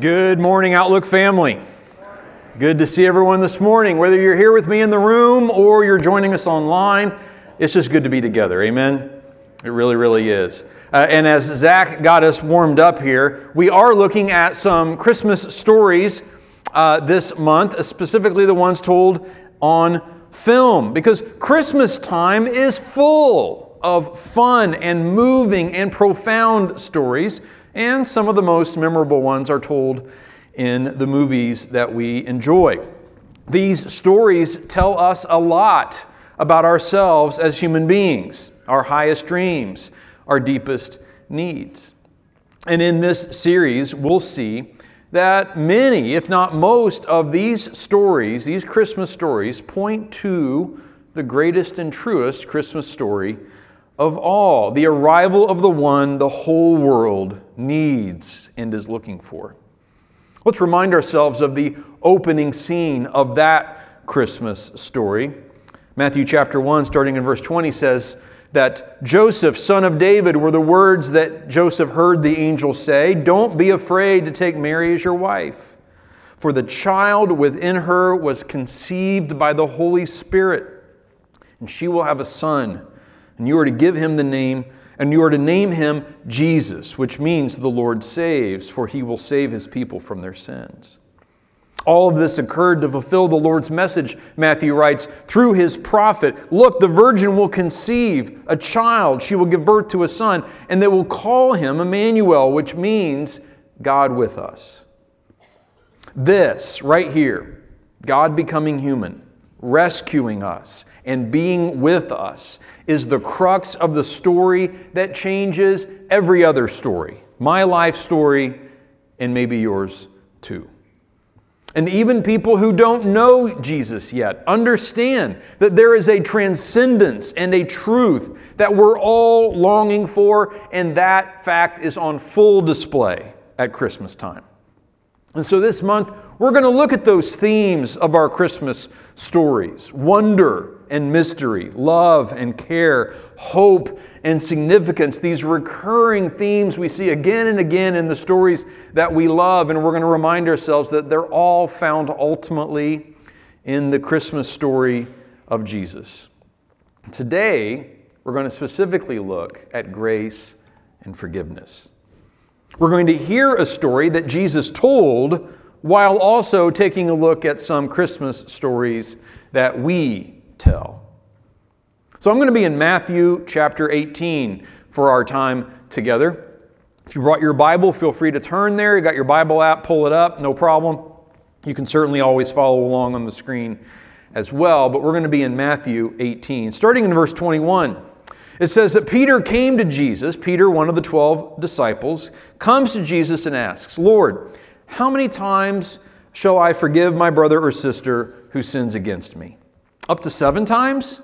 Good morning, Outlook family. Good to see everyone this morning. Whether you're here with me in the room or you're joining us online, it's just good to be together. Amen? It really, really is. And as Zach got us warmed up here, we are looking at some Christmas stories this month, specifically the ones told on film, because Christmas time is full of fun and moving and profound stories. And some of the most memorable ones are told in the movies that we enjoy. These stories tell us a lot about ourselves as human beings, our highest dreams, our deepest needs. And in this series, we'll see that many, if not most, of these stories, these Christmas stories, point to the greatest and truest Christmas story of all, the arrival of the one the whole world needs and is looking for. Let's remind ourselves of the opening scene of that Christmas story. Matthew chapter 1, starting in verse 20, says that Joseph, son of David, were the words that Joseph heard the angel say, "Don't be afraid to take Mary as your wife, for the child within her was conceived by the Holy Spirit, and she will have a son. And you are to give him the name, and you are to name him Jesus, which means the Lord saves, for he will save his people from their sins." All of this occurred to fulfill the Lord's message, Matthew writes, through his prophet. "Look, the virgin will conceive a child. She will give birth to a son, and they will call him Emmanuel," which means God with us. This right here, God becoming human, rescuing us and being with us, is the crux of the story that changes every other story. My life story, and maybe yours too. And even people who don't know Jesus yet understand that there is a transcendence and a truth that we're all longing for, and that fact is on full display at Christmas time. And so this month, we're going to look at those themes of our Christmas stories: wonder and mystery, love and care, hope and significance. These recurring themes we see again and again in the stories that we love, and we're going to remind ourselves that they're all found ultimately in the Christmas story of Jesus. Today, we're going to specifically look at grace and forgiveness. We're going to hear a story that Jesus told while also taking a look at some Christmas stories that we tell. So I'm going to be in Matthew chapter 18 for our time together. If you brought your Bible, feel free to turn there. You got your Bible app, pull it up, no problem. You can certainly always follow along on the screen as well, but we're going to be in Matthew 18, starting in verse 21. It says that Peter came to Jesus. Peter, one of the 12 disciples, comes to Jesus and asks, "Lord, how many times shall I forgive my brother or sister who sins against me? Up to 7 times?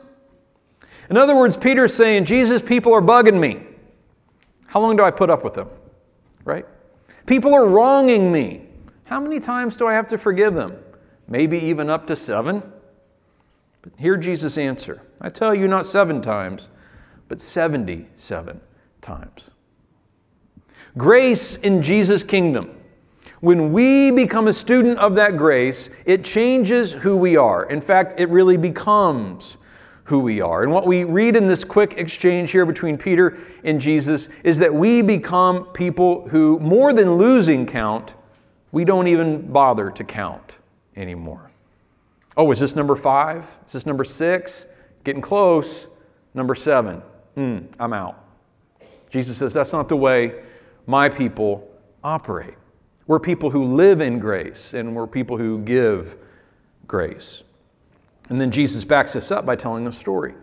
In other words, Peter's saying, "Jesus, people are bugging me. How long do I put up with them? Right? People are wronging me. How many times do I have to forgive them? Maybe even up to 7? But hear Jesus' answer. "I tell you, not 7 times, but 77 times. Grace in Jesus' kingdom. When we become a student of that grace, it changes who we are. In fact, it really becomes who we are. And what we read in this quick exchange here between Peter and Jesus is that we become people who, more than losing count, we don't even bother to count anymore. Oh, is this number 5? Is this number 6? Getting close. Number 7. I'm out." Jesus says that's not the way my people operate. We're people who live in grace, and we're people who give grace. And then Jesus backs us up by telling a story.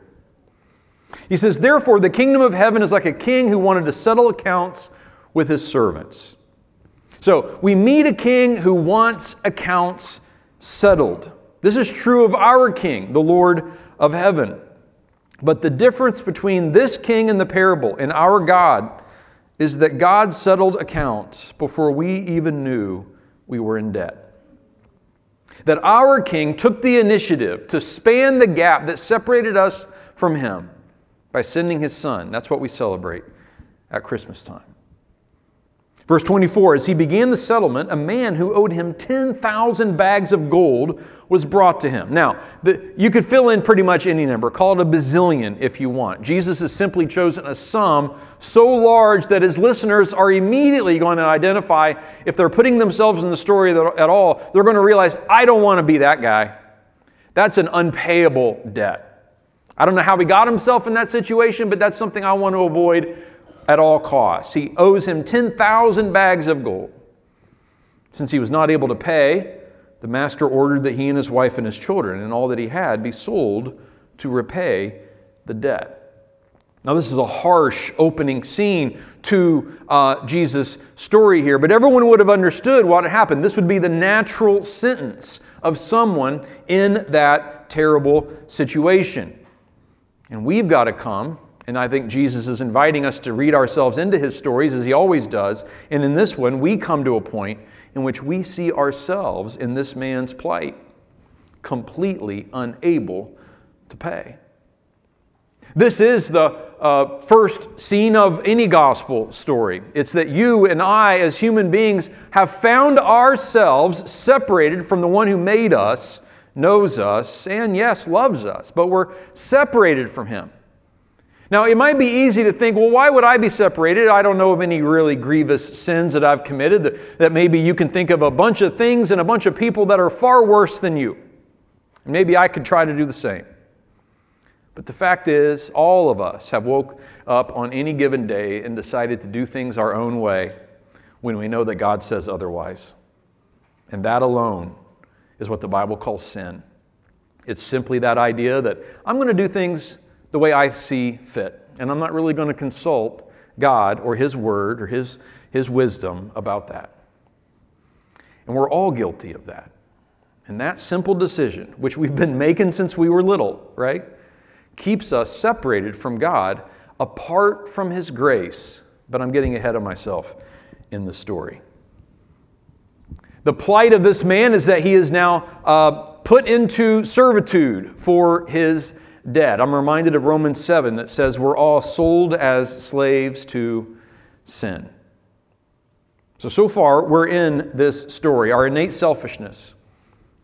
He says, "Therefore, the kingdom of heaven is like a king who wanted to settle accounts with his servants." So we meet a king who wants accounts settled. This is true of our king, the Lord of heaven. But the difference between this king in the parable and our God is that God settled accounts before we even knew we were in debt. That our king took the initiative to span the gap that separated us from him by sending his son. That's what we celebrate at Christmas time. Verse 24, as he began the settlement, a man who owed him 10,000 bags of gold was brought to him. Now, you could fill in pretty much any number. Call it a bazillion if you want. Jesus has simply chosen a sum so large that his listeners are immediately going to identify, if they're putting themselves in the story at all, they're going to realize, I don't want to be that guy. That's an unpayable debt. I don't know how he got himself in that situation, but that's something I want to avoid at all costs. He owes him 10,000 bags of gold. Since he was not able to pay, the master ordered that he and his wife and his children and all that he had be sold to repay the debt. Now, this is a harsh opening scene to Jesus' story here, but everyone would have understood what had happened. This would be the natural sentence of someone in that terrible situation. And we've got to come, and I think Jesus is inviting us to read ourselves into his stories, as he always does. And in this one, we come to a point in which we see ourselves in this man's plight, completely unable to pay. This is the first scene of any gospel story. It's that you and I, as human beings, have found ourselves separated from the one who made us, knows us, and yes, loves us. But we're separated from him. Now, it might be easy to think, well, why would I be separated? I don't know of any really grievous sins that I've committed. That maybe you can think of a bunch of things and a bunch of people that are far worse than you. Maybe I could try to do the same. But the fact is, all of us have woke up on any given day and decided to do things our own way when we know that God says otherwise. And that alone is what the Bible calls sin. It's simply that idea that I'm going to do things the way I see fit, and I'm not really going to consult God or his word or his wisdom about that. And we're all guilty of that. And that simple decision, which we've been making since we were little, right, keeps us separated from God, apart from his grace. But I'm getting ahead of myself in the story. The plight of this man is that he is now put into servitude for his dead. I'm reminded of Romans 7 that says we're all sold as slaves to sin. So far, we're in this story. Our innate selfishness,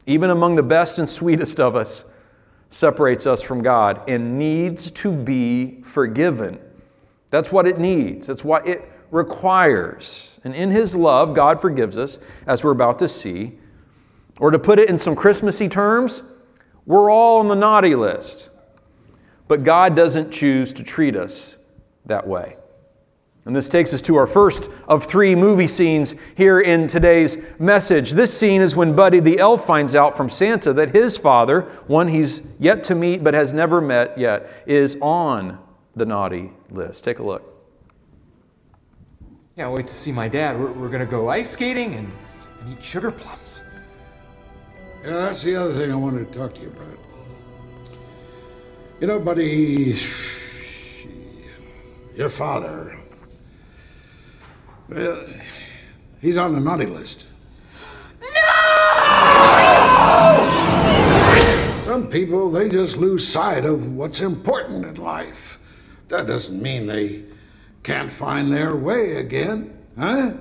even among the best and sweetest of us, separates us from God and needs to be forgiven. That's what it needs. That's what it requires. And in his love, God forgives us, as we're about to see. Or to put it in some Christmassy terms, we're all on the naughty list. But God doesn't choose to treat us that way. And this takes us to our first of three movie scenes here in today's message. This scene is when Buddy the elf finds out from Santa that his father, one he's yet to meet but has never met yet, is on the naughty list. Take a look. Yeah, wait to see my dad. We're going to go ice skating and eat sugar plums. Yeah, that's the other thing I wanted to talk to you about. You know, Buddy, your father, well, he's on the naughty list. No! Some people, they just lose sight of what's important in life. That doesn't mean they can't find their way again, huh?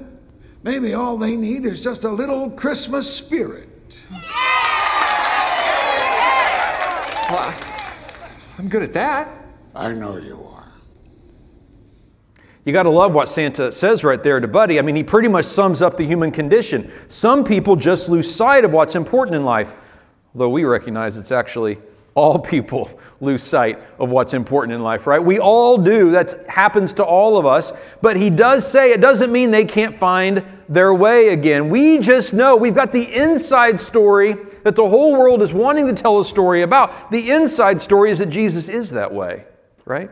Maybe all they need is just a little Christmas spirit. What? I'm good at that. I know you are. You got to love what Santa says right there to Buddy. I mean, he pretty much sums up the human condition. Some people just lose sight of what's important in life, though we recognize it's actually all people lose sight of what's important in life, right? We all do. That happens to all of us. But he does say it doesn't mean they can't find their way again. We just know we've got the inside story that the whole world is wanting to tell a story about. The inside story is that Jesus is that way, right?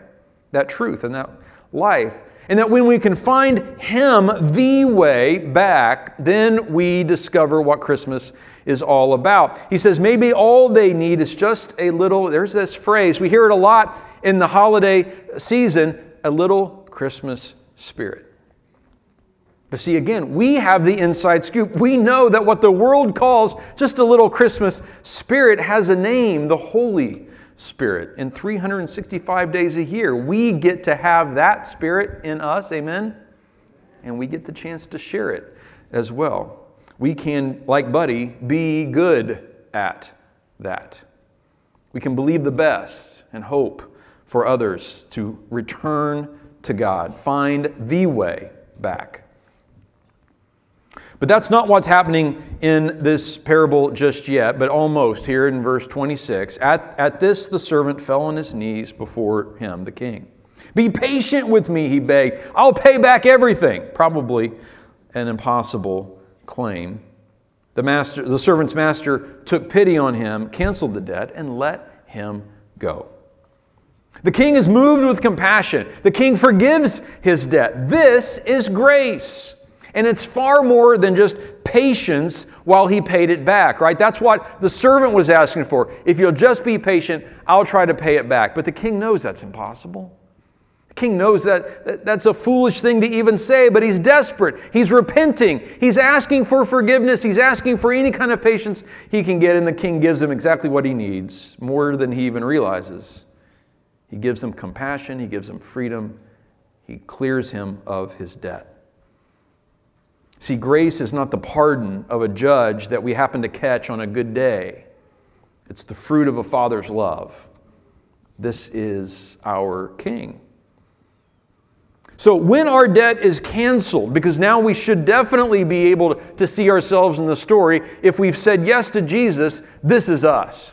That truth and that life. And that when we can find him, the way back, then we discover what Christmas is all about. He says maybe all they need is just a little, there's this phrase, we hear it a lot in the holiday season, a little Christmas spirit. But see, again, we have the inside scoop. We know that what the world calls just a little Christmas spirit has a name, the Holy Spirit. And 365 days a year, we get to have that spirit in us. Amen? and we get the chance to share it as well. We can, like Buddy, be good at that. We can believe the best and hope for others to return to God, find the way back. But that's not what's happening in this parable just yet, but almost here in verse 26. At this, the servant fell on his knees before him, the king. Be patient with me, he begged. I'll pay back everything. Probably an impossible claim. The servant's master took pity on him, canceled the debt, and let him go. The king is moved with compassion. The king forgives his debt. This is grace. And it's far more than just patience while he paid it back, right? That's what the servant was asking for. If you'll just be patient, I'll try to pay it back. But the king knows that's impossible. The king knows that that's a foolish thing to even say, but he's desperate. He's repenting. He's asking for forgiveness. He's asking for any kind of patience he can get, and the king gives him exactly what he needs, more than he even realizes. He gives him compassion. He gives him freedom. He clears him of his debt. See, grace is not the pardon of a judge that we happen to catch on a good day. It's the fruit of a father's love. This is our king. So when our debt is canceled, because now we should definitely be able to see ourselves in the story, if we've said yes to Jesus, this is us.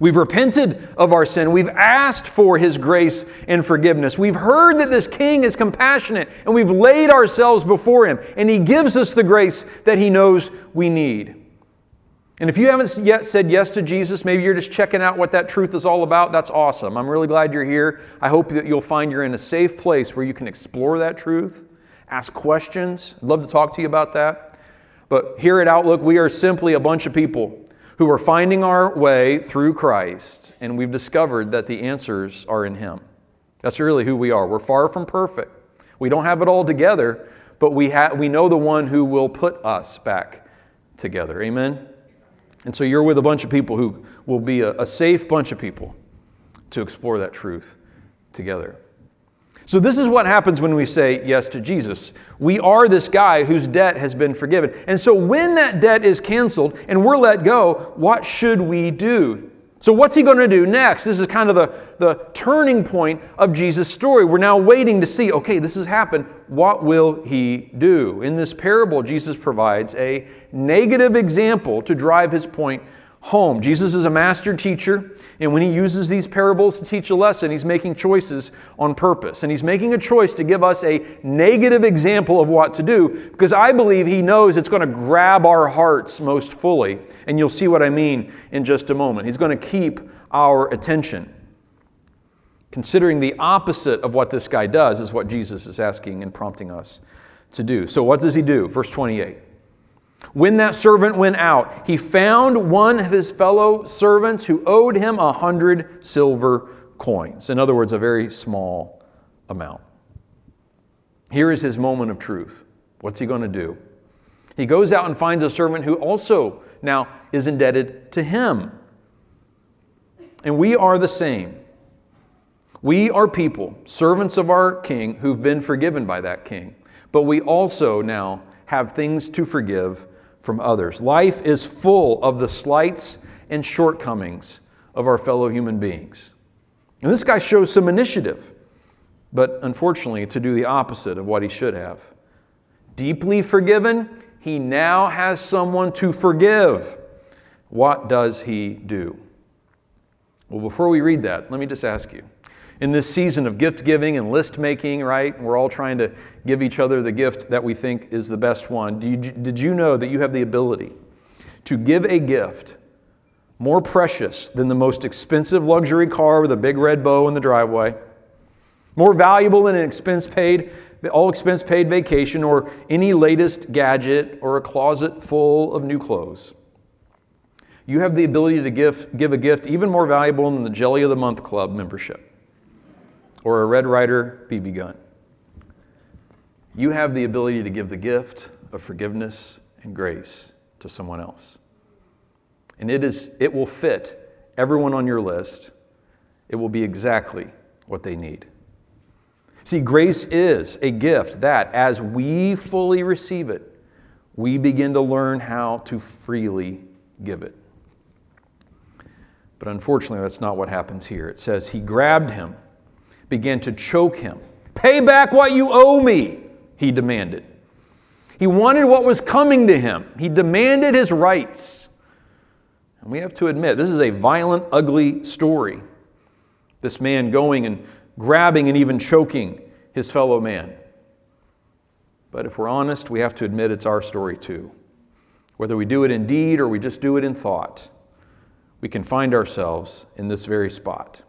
We've repented of our sin. We've asked for his grace and forgiveness. We've heard that this king is compassionate, and we've laid ourselves before him, and he gives us the grace that he knows we need. And if you haven't yet said yes to Jesus, maybe you're just checking out what that truth is all about, that's awesome. I'm really glad you're here. I hope that you'll find you're in a safe place where you can explore that truth, ask questions. I'd love to talk to you about that. But here at Outlook, we are simply a bunch of people who are finding our way through Christ, and we've discovered that the answers are in him. That's really who we are. We're far from perfect. We don't have it all together, but we know the one who will put us back together. Amen? And so you're with a bunch of people who will be a safe bunch of people to explore that truth together. So this is what happens when we say yes to Jesus. We are this guy whose debt has been forgiven. And so when that debt is canceled and we're let go, what should we do? So what's he going to do next? This is kind of the turning point of Jesus' story. We're now waiting to see, okay, this has happened. What will he do? In this parable, Jesus provides a negative example to drive his point home. Jesus is a master teacher, and when he uses these parables to teach a lesson, he's making choices on purpose. And he's making a choice to give us a negative example of what to do, because I believe he knows it's going to grab our hearts most fully. And you'll see what I mean in just a moment. He's going to keep our attention. Considering the opposite of what this guy does is what Jesus is asking and prompting us to do. So what does he do? Verse 28. When that servant went out, he found one of his fellow servants who owed him 100 silver coins. In other words, a very small amount. Here is his moment of truth. What's he going to do? He goes out and finds a servant who also now is indebted to him. And we are the same. We are people, servants of our king, who've been forgiven by that king. But we also now have things to forgive from others. Life is full of the slights and shortcomings of our fellow human beings. And this guy shows some initiative, but unfortunately to do the opposite of what he should have. Deeply forgiven, he now has someone to forgive. What does he do? Well, before we read that, let me just ask you. In this season of gift giving and list making, right? We're all trying to give each other the gift that we think is the best one. Did you know that you have the ability to give a gift more precious than the most expensive luxury car with a big red bow in the driveway, more valuable than an all-expense-paid vacation or any latest gadget or a closet full of new clothes? You have the ability to give a gift even more valuable than the Jelly of the Month Club membership, or a Red Ryder BB gun. You have the ability to give the gift of forgiveness and grace to someone else. And it will fit everyone on your list. It will be exactly what they need. See, grace is a gift that, as we fully receive it, we begin to learn how to freely give it. But unfortunately, that's not what happens here. It says, he grabbed him, began to choke him. Pay back what you owe me, he demanded. He wanted what was coming to him. He demanded his rights. And we have to admit, this is a violent, ugly story. This man going and grabbing and even choking his fellow man. But if we're honest, we have to admit it's our story too. Whether we do it in deed or we just do it in thought, we can find ourselves in this very spot.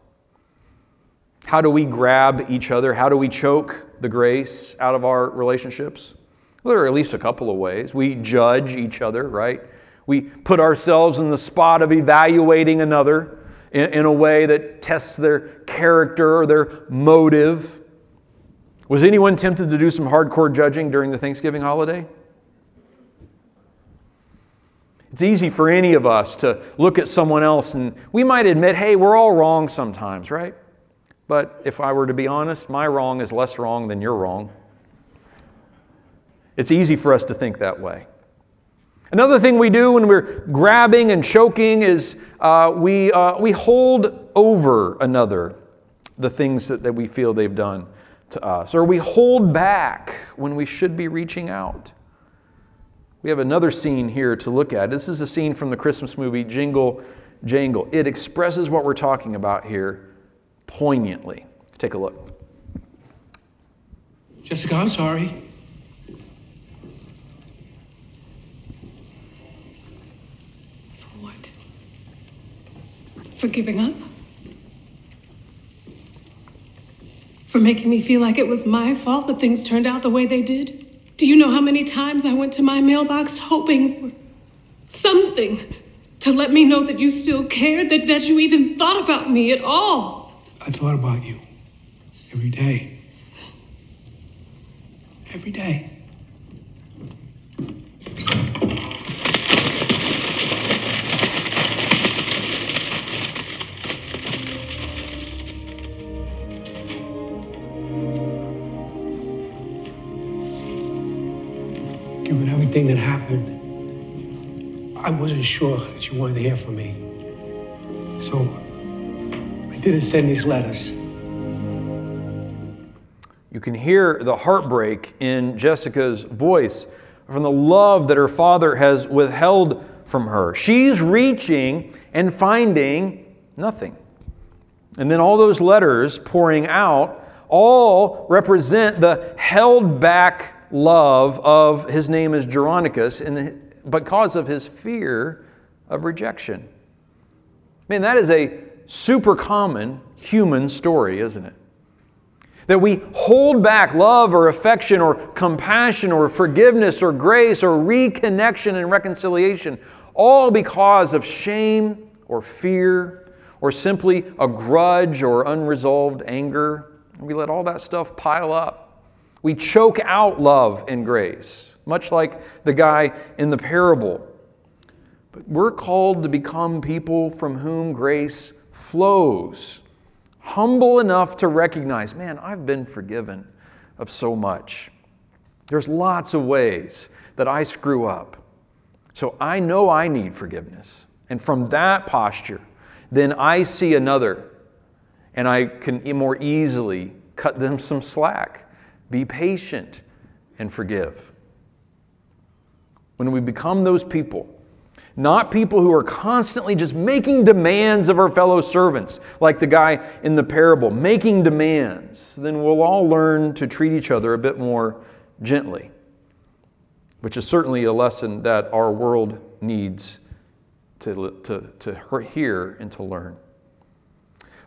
How do we grab each other? How do we choke the grace out of our relationships? Well, there are at least a couple of ways. We judge each other, right? We put ourselves in the spot of evaluating another in a way that tests their character or their motive. Was anyone tempted to do some hardcore judging during the Thanksgiving holiday? It's easy for any of us to look at someone else and we might admit, hey, we're all wrong sometimes, right? But if I were to be honest, my wrong is less wrong than your wrong. It's easy for us to think that way. Another thing we do when we're grabbing and choking is we hold over another the things that we feel they've done to us. Or we hold back when we should be reaching out. We have another scene here to look at. This is a scene from the Christmas movie Jingle Jangle. It expresses what we're talking about here poignantly. Take a look. Jessica, I'm sorry. For giving up? For making me feel like it was my fault that things turned out the way they did? Do you know how many times I went to my mailbox hoping for something to let me know that you still cared, that you even thought about me at all? I thought about you every day. Every day. Given everything that happened, I wasn't sure that you wanted to hear from me. So I didn't send these letters. You can hear the heartbreak in Jessica's voice from the love that her father has withheld from her. She's reaching and finding nothing. And then all those letters pouring out all represent the held back love of, his name is Geronicus, and because of his fear of rejection. Man, that is a super common human story, isn't it? That we hold back love or affection or compassion or forgiveness or grace or reconnection and reconciliation, all because of shame or fear or simply a grudge or unresolved anger. We let all that stuff pile up. We choke out love and grace, much like the guy in the parable. But we're called to become people from whom grace flows, humble enough to recognize, man, I've been forgiven of so much. There's lots of ways that I screw up. So I know I need forgiveness. And from that posture, then I see another and I can more easily cut them some slack. Be patient and forgive. When we become those people, not people who are constantly just making demands of our fellow servants, like the guy in the parable, making demands, then we'll all learn to treat each other a bit more gently, which is certainly a lesson that our world needs to hear and to learn.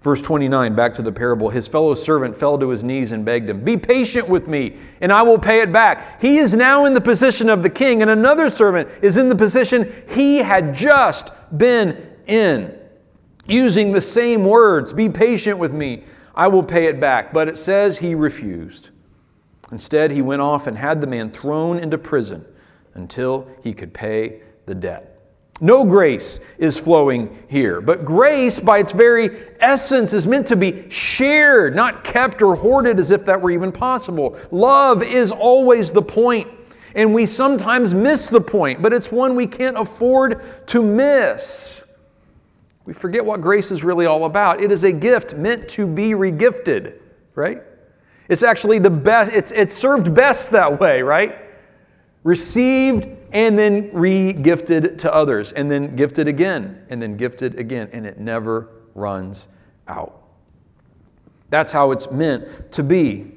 Verse 29, back to the parable, his fellow servant fell to his knees and begged him, be patient with me, and I will pay it back. He is now in the position of the king, and another servant is in the position he had just been in, using the same words, be patient with me, I will pay it back. But it says he refused. Instead, he went off and had the man thrown into prison until he could pay the debt. No grace is flowing here. But grace, by its very essence, is meant to be shared, not kept or hoarded as if that were even possible. Love is always the point. And we sometimes miss the point, but it's one we can't afford to miss. We forget what grace is really all about. It is a gift meant to be regifted, right? It's actually the best, it's served best that way, right? Received and then re-gifted to others, and then gifted again, and then gifted again, and it never runs out. That's how it's meant to be.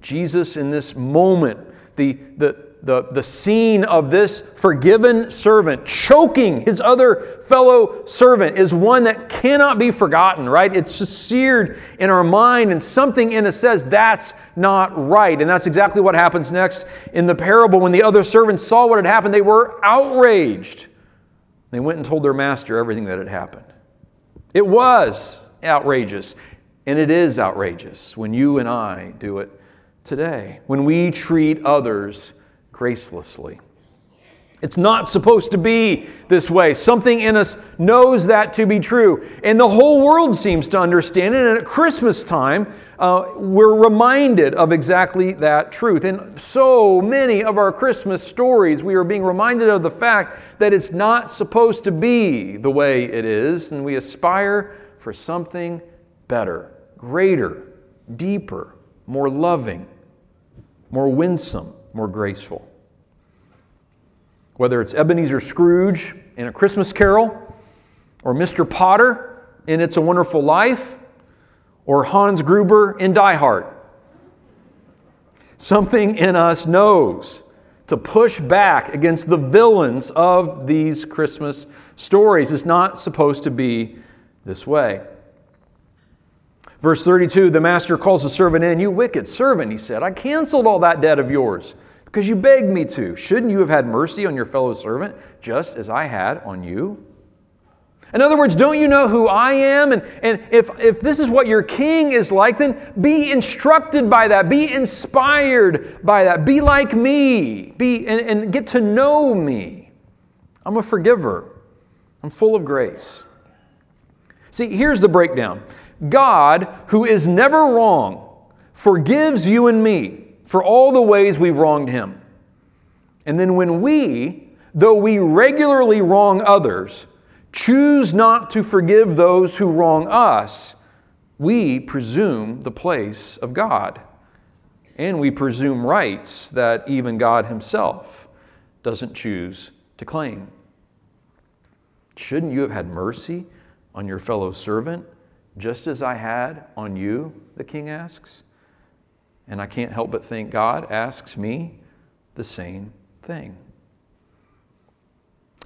Jesus in this moment, the scene of this forgiven servant choking his other fellow servant is one that cannot be forgotten, right? It's just seared in our mind, and something in us says that's not right. And that's exactly what happens next in the parable. When the other servants saw what had happened, they were outraged. They went and told their master everything that had happened. It was outrageous, and it is outrageous when you and I do it today, when we treat others gracelessly. It's not supposed to be this way. Something in us knows that to be true. And the whole world seems to understand it. And at Christmas time, we're reminded of exactly that truth. In so many of our Christmas stories, we are being reminded of the fact that it's not supposed to be the way it is. And we aspire for something better, greater, deeper, more loving, more winsome, more graceful. Whether it's Ebenezer Scrooge in A Christmas Carol, or Mr. Potter in It's a Wonderful Life, or Hans Gruber in Die Hard, something in us knows to push back against the villains of these Christmas stories. It's not supposed to be this way. Verse 32, the master calls the servant in. You wicked servant, he said, I canceled all that debt of yours because you begged me to. Shouldn't you have had mercy on your fellow servant just as I had on you? In other words, don't you know who I am? And if this is what your king is like, then be instructed by that. Be inspired by that. Be like me. And get to know me. I'm a forgiver. I'm full of grace. See, here's the breakdown. God, who is never wrong, forgives you and me for all the ways we've wronged Him. And then when we, though we regularly wrong others, choose not to forgive those who wrong us, we presume the place of God. And we presume rights that even God Himself doesn't choose to claim. Shouldn't you have had mercy on your fellow servant? Just as I had on you, the king asks. And I can't help but think God asks me the same thing.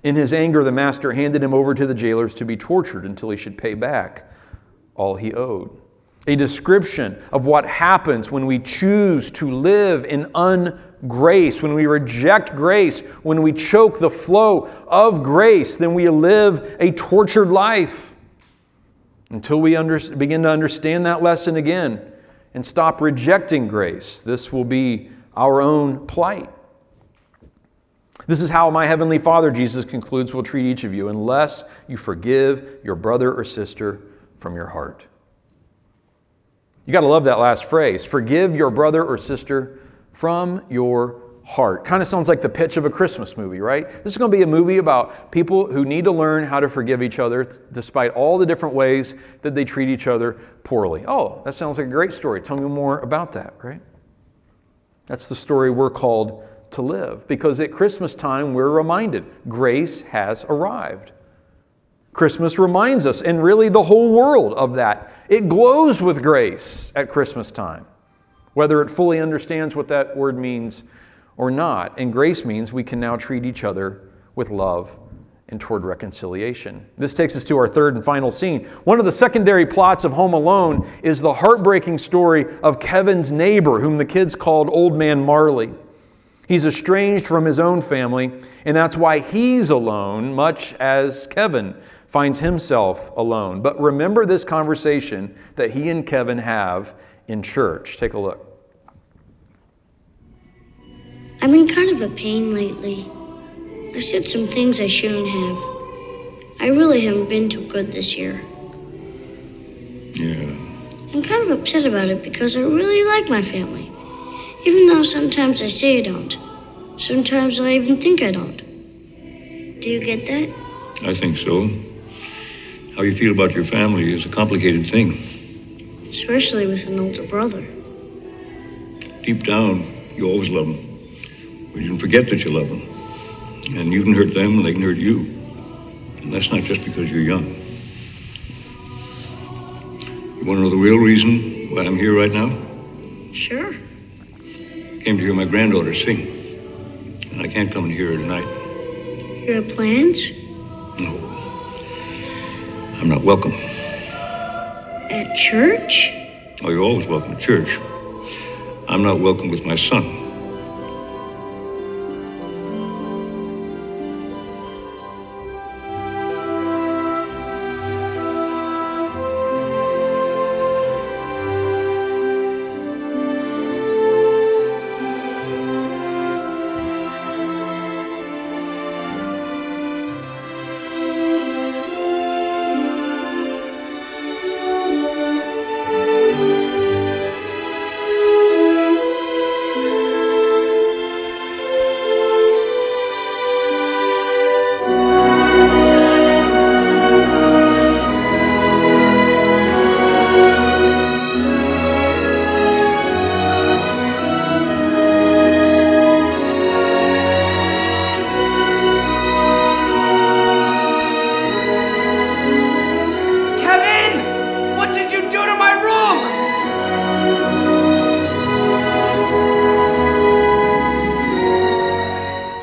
In his anger, the master handed him over to the jailers to be tortured until he should pay back all he owed. A description of what happens when we choose to live in ungrace, when we reject grace, when we choke the flow of grace, then we live a tortured life. Until we begin to understand that lesson again and stop rejecting grace, this will be our own plight. This is how my Heavenly Father, Jesus concludes, will treat each of you unless you forgive your brother or sister from your heart. You got to love that last phrase. Forgive your brother or sister from your heart. Kind of sounds like the pitch of a Christmas movie, right? This is going to be a movie about people who need to learn how to forgive each other despite all the different ways that they treat each other poorly. Oh, that sounds like a great story. Tell me more about that, right? That's the story we're called to live, because at Christmas time we're reminded grace has arrived. Christmas reminds us, and really the whole world, of that. It glows with grace at Christmas time, whether it fully understands what that word means or not. And grace means we can now treat each other with love and toward reconciliation. This takes us to our third and final scene. One of the secondary plots of Home Alone is the heartbreaking story of Kevin's neighbor, whom the kids called Old Man Marley. He's estranged from his own family, and that's why he's alone, much as Kevin finds himself alone. But remember this conversation that he and Kevin have in church. Take a look. I'm in kind of a pain lately. I said some things I shouldn't have. I really haven't been too good this year. Yeah. I'm kind of upset about it because I really like my family, even though sometimes I say I don't. Sometimes I even think I don't. Do you get that? I think so. How you feel about your family is a complicated thing. Especially with an older brother. Deep down, you always love them. But you can forget that you love them. And you can hurt them and they can hurt you. And that's not just because you're young. You want to know the real reason why I'm here right now? Sure. Came to hear my granddaughter sing. And I can't come and hear her tonight. You have plans? No. I'm not welcome. At church? Oh, you're always welcome at church. I'm not welcome with my son.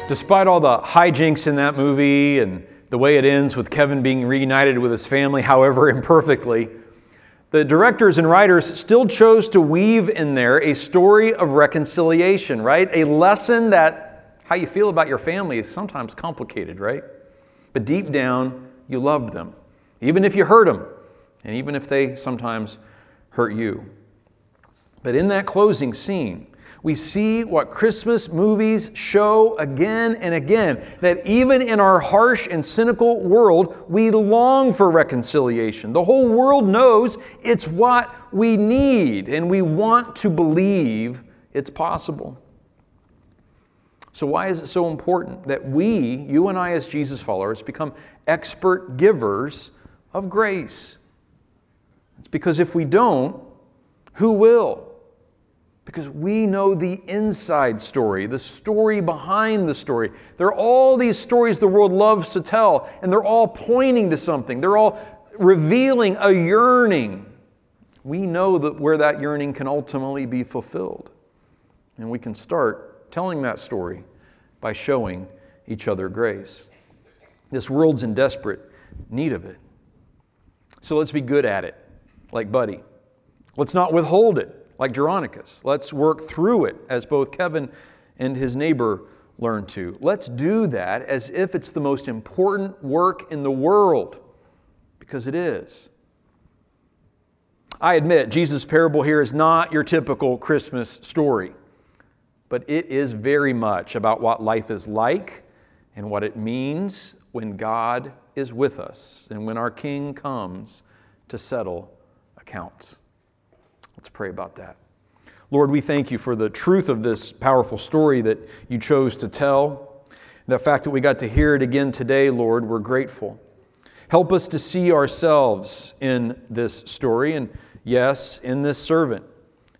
Despite all the hijinks in that movie and the way it ends with Kevin being reunited with his family, however imperfectly, the directors and writers still chose to weave in there a story of reconciliation, right? A lesson that how you feel about your family is sometimes complicated, right? But deep down, you love them, even if you hurt them, and even if they sometimes hurt you. But in that closing scene, we see what Christmas movies show again and again, that even in our harsh and cynical world, we long for reconciliation. The whole world knows it's what we need, and we want to believe it's possible. So why is it so important that we, you and I as Jesus followers, become expert givers of grace? It's because if we don't, who will? Because we know the inside story, the story behind the story. There are all these stories the world loves to tell, and they're all pointing to something. They're all revealing a yearning. We know that where that yearning can ultimately be fulfilled. And we can start telling that story by showing each other grace. This world's in desperate need of it. So let's be good at it, like Buddy. Let's not withhold it, like Geronicus. Let's work through it, as both Kevin and his neighbor learned to. Let's do that as if it's the most important work in the world, because it is. I admit, Jesus' parable here is not your typical Christmas story, but it is very much about what life is like and what it means when God is with us and when our King comes to settle accounts. Let's pray about that. Lord, we thank you for the truth of this powerful story that you chose to tell. The fact that we got to hear it again today, Lord, we're grateful. Help us to see ourselves in this story and, yes, in this servant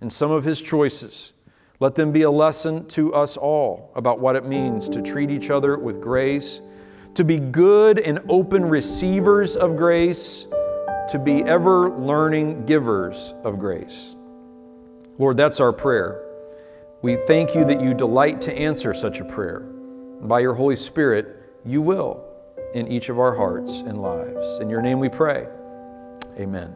and some of his choices. Let them be a lesson to us all about what it means to treat each other with grace, to be good and open receivers of grace, to be ever learning givers of grace. Lord, that's our prayer. We thank you that you delight to answer such a prayer. And by your Holy Spirit, you will in each of our hearts and lives. In your name we pray. Amen.